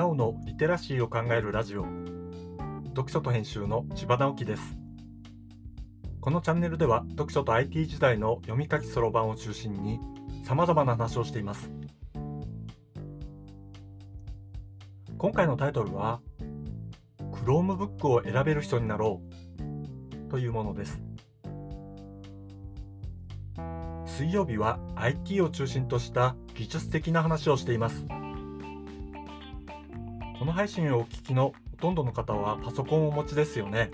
Now のリテラシーを考えるラジオ、読書と編集の千葉直樹です。このチャンネルでは読書と IT 時代の読み書きそろばんを中心に様々な話をしています。今回のタイトルは Chromebook を選べる人になろうというものです。水曜日は IT を中心とした技術的な話をしています。この配信をお聞きのほとんどの方はパソコンをお持ちですよね。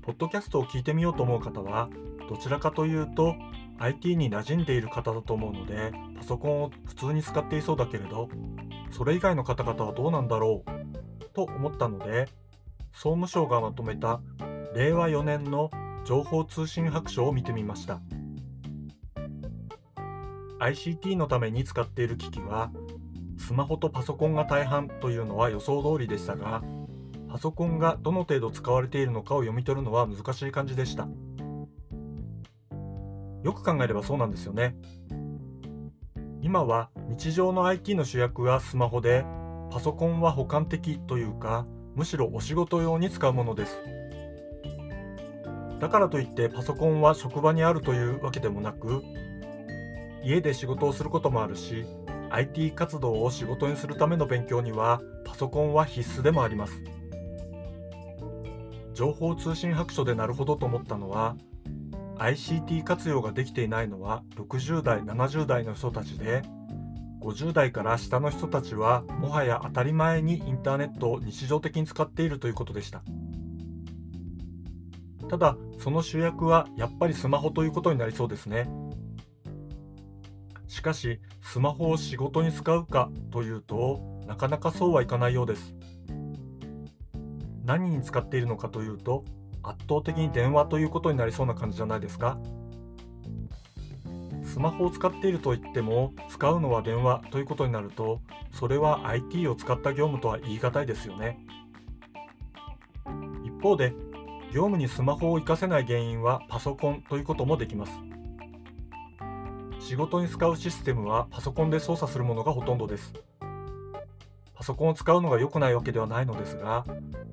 ポッドキャストを聞いてみようと思う方はどちらかというと IT に馴染んでいる方だと思うのでパソコンを普通に使っていそうだけれどそれ以外の方々はどうなんだろうと思ったので総務省がまとめた令和4年の情報通信白書を見てみました。 ICT のために使っている機器はスマホとパソコンが大半というのは予想通りでしたが、パソコンがどの程度使われているのかを読み取るのは難しい感じでした。よく考えればそうなんですよね。今は日常の IT の主役はスマホで、パソコンは補完的というか、むしろお仕事用に使うものです。だからといってパソコンは職場にあるというわけでもなく、家で仕事をすることもあるし、IT 活動を仕事にするための勉強にはパソコンは必須でもあります。情報通信白書でなるほどと思ったのは ICT 活用ができていないのは60代70代の人たちで50代から下の人たちはもはや当たり前にインターネットを日常的に使っているということでした。ただその主役はやっぱりスマホということになりそうですね。しかしスマホを仕事に使うかというとなかなかそうはいかないようです。何に使っているのかというと圧倒的に電話ということになりそうな感じじゃないですか。スマホを使っているといっても使うのは電話ということになるとそれは IT を使った業務とは言い難いですよね。一方で業務にスマホを活かせない原因はパソコンということもできます。仕事に使うシステムはパソコンで操作するものがほとんどです。パソコンを使うのが良くないわけではないのですが、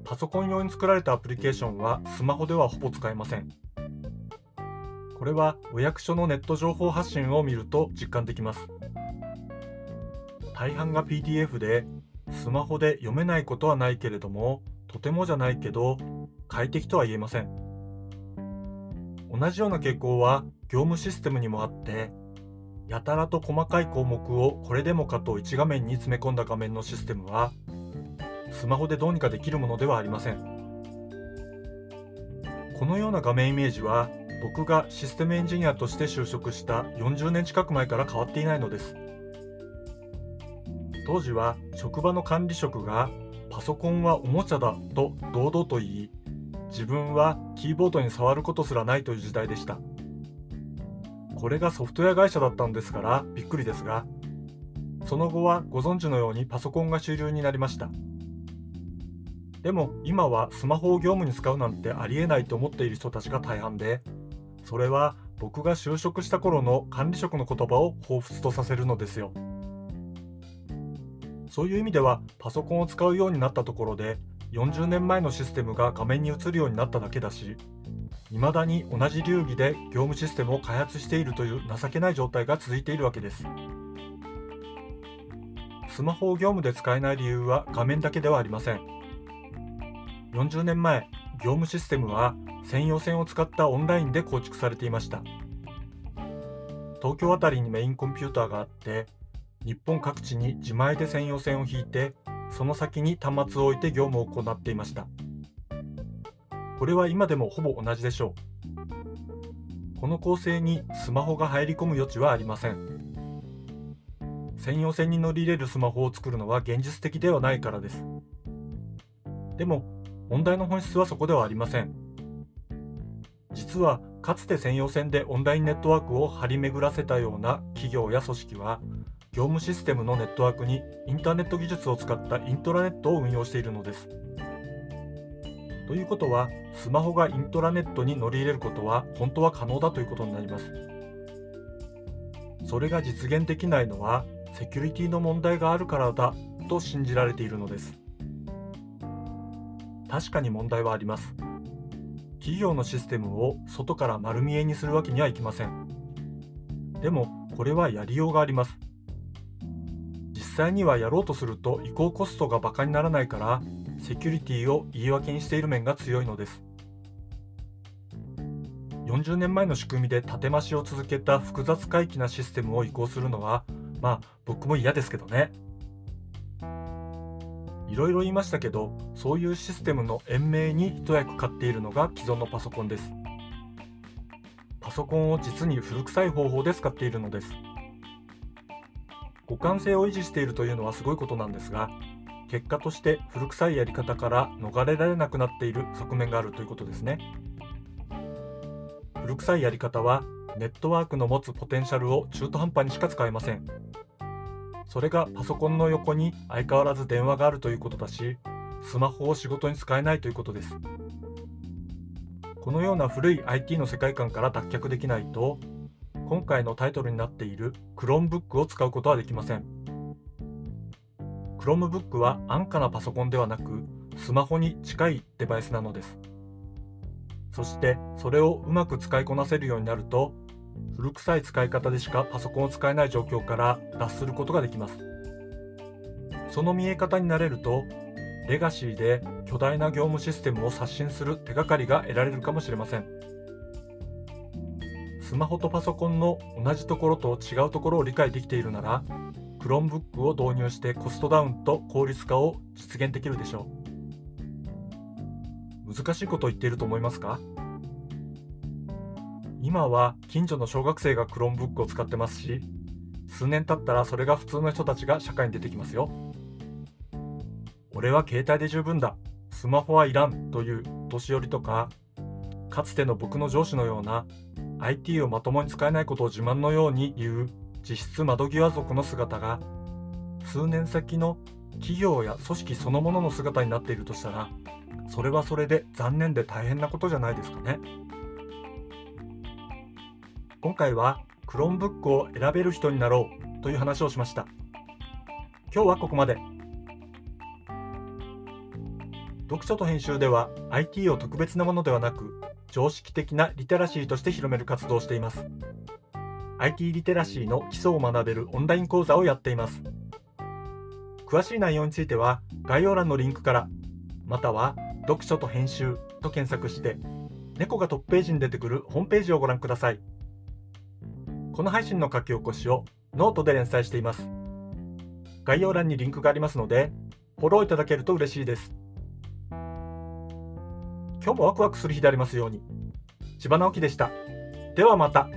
パソコン用に作られたアプリケーションはスマホではほぼ使えません。これはお役所のネット情報発信を見ると実感できます。大半が PDF で、スマホで読めないことはないけれども、とてもじゃないけど快適とは言えません。同じような傾向は業務システムにもあって、やたらと細かい項目をこれでもかと1画面に詰め込んだ画面のシステムはスマホでどうにかできるものではありません。このような画面イメージは僕がシステムエンジニアとして就職した40年近く前から変わっていないのです。当時は職場の管理職がパソコンはおもちゃだと堂々と言い自分はキーボードに触ることすらないという時代でした。これがソフトウェア会社だったのですからびっくりですが、その後はご存知のようにパソコンが主流になりました。でも今はスマホを業務に使うなんてありえないと思っている人たちが大半で、それは僕が就職した頃の管理職の言葉を彷彿とさせるのですよ。そういう意味ではパソコンを使うようになったところで、40年前のシステムが画面に映るようになっただけだし、未だに同じ流儀で業務システムを開発しているという情けない状態が続いているわけです。スマホを業務で使えない理由は画面だけではありません。40年前、業務システムは専用線を使ったオンラインで構築されていました。東京あたりにメインコンピューターがあって、日本各地に自前で専用線を引いて、その先に端末を置いて業務を行っていました。これは今でもほぼ同じでしょう。この構成にスマホが入り込む余地はありません。専用線に乗り入れるスマホを作るのは現実的ではないからです。でも問題の本質はそこではありません。実はかつて専用線でオンラインネットワークを張り巡らせたような企業や組織は業務システムのネットワークにインターネット技術を使ったイントラネットを運用しているのです。ということは、スマホがイントラネットに乗り入れることは本当は可能だということになります。それが実現できないのはセキュリティの問題があるからだと信じられているのです。確かに問題はあります。企業のシステムを外から丸見えにするわけにはいきません。でも、これはやりようがあります。実際にはやろうとすると移行コストがバカにならないから、セキュリティを言い訳にしている面が強いのです。40年前の仕組みで縦増しを続けた複雑回帰なシステムを移行するのは、僕も嫌ですけどね。いろいろ言いましたけど、そういうシステムの延命に一役買っているのが既存のパソコンです。パソコンを実に古臭い方法で使っているのです。互換性を維持しているというのはすごいことなんですが、結果として古臭いやり方から逃れられなくなっている側面があるということですね。古臭いやり方はネットワークの持つポテンシャルを中途半端にしか使えません。それがパソコンの横に相変わらず電話があるということだし、スマホを仕事に使えないということです。このような古い IT の世界観から脱却できないと、今回のタイトルになっている Chromebook を使うことはできません。Chromebook は安価なパソコンではなく、スマホに近いデバイスなのです。そして、それをうまく使いこなせるようになると、古臭い使い方でしかパソコンを使えない状況から脱することができます。その見え方になれると、レガシーで巨大な業務システムを刷新する手がかりが得られるかもしれません。スマホとパソコンの同じところと違うところを理解できているなら、Chromebook を導入してコストダウンと効率化を実現できるでしょう。難しいことを言っていると思いますか？今は近所の小学生が Chromebook を使ってますし、数年経ったらそれが普通の人たちが社会に出てきますよ。俺は携帯で十分だ、スマホはいらんという年寄りとか、かつての僕の上司のような IT をまともに使えないことを自慢のように言う実質窓際族の姿が、数年先の企業や組織そのものの姿になっているとしたら、それはそれで残念で大変なことじゃないですかね。今回は Chromebook を選べる人になろうという話をしました。今日はここまで。読書と編集では IT を特別なものではなく、常識的なリテラシーとして広める活動をしています。IT リテラシーの基礎を学べるオンライン講座をやっています。詳しい内容については概要欄のリンクから、または読書と編集と検索して、猫がトップページに出てくるホームページをご覧ください。この配信の書き起こしをノートで連載しています。概要欄にリンクがありますので、フォローいただけると嬉しいです。今日もワクワクする日でありますように。千葉直樹でした。ではまた。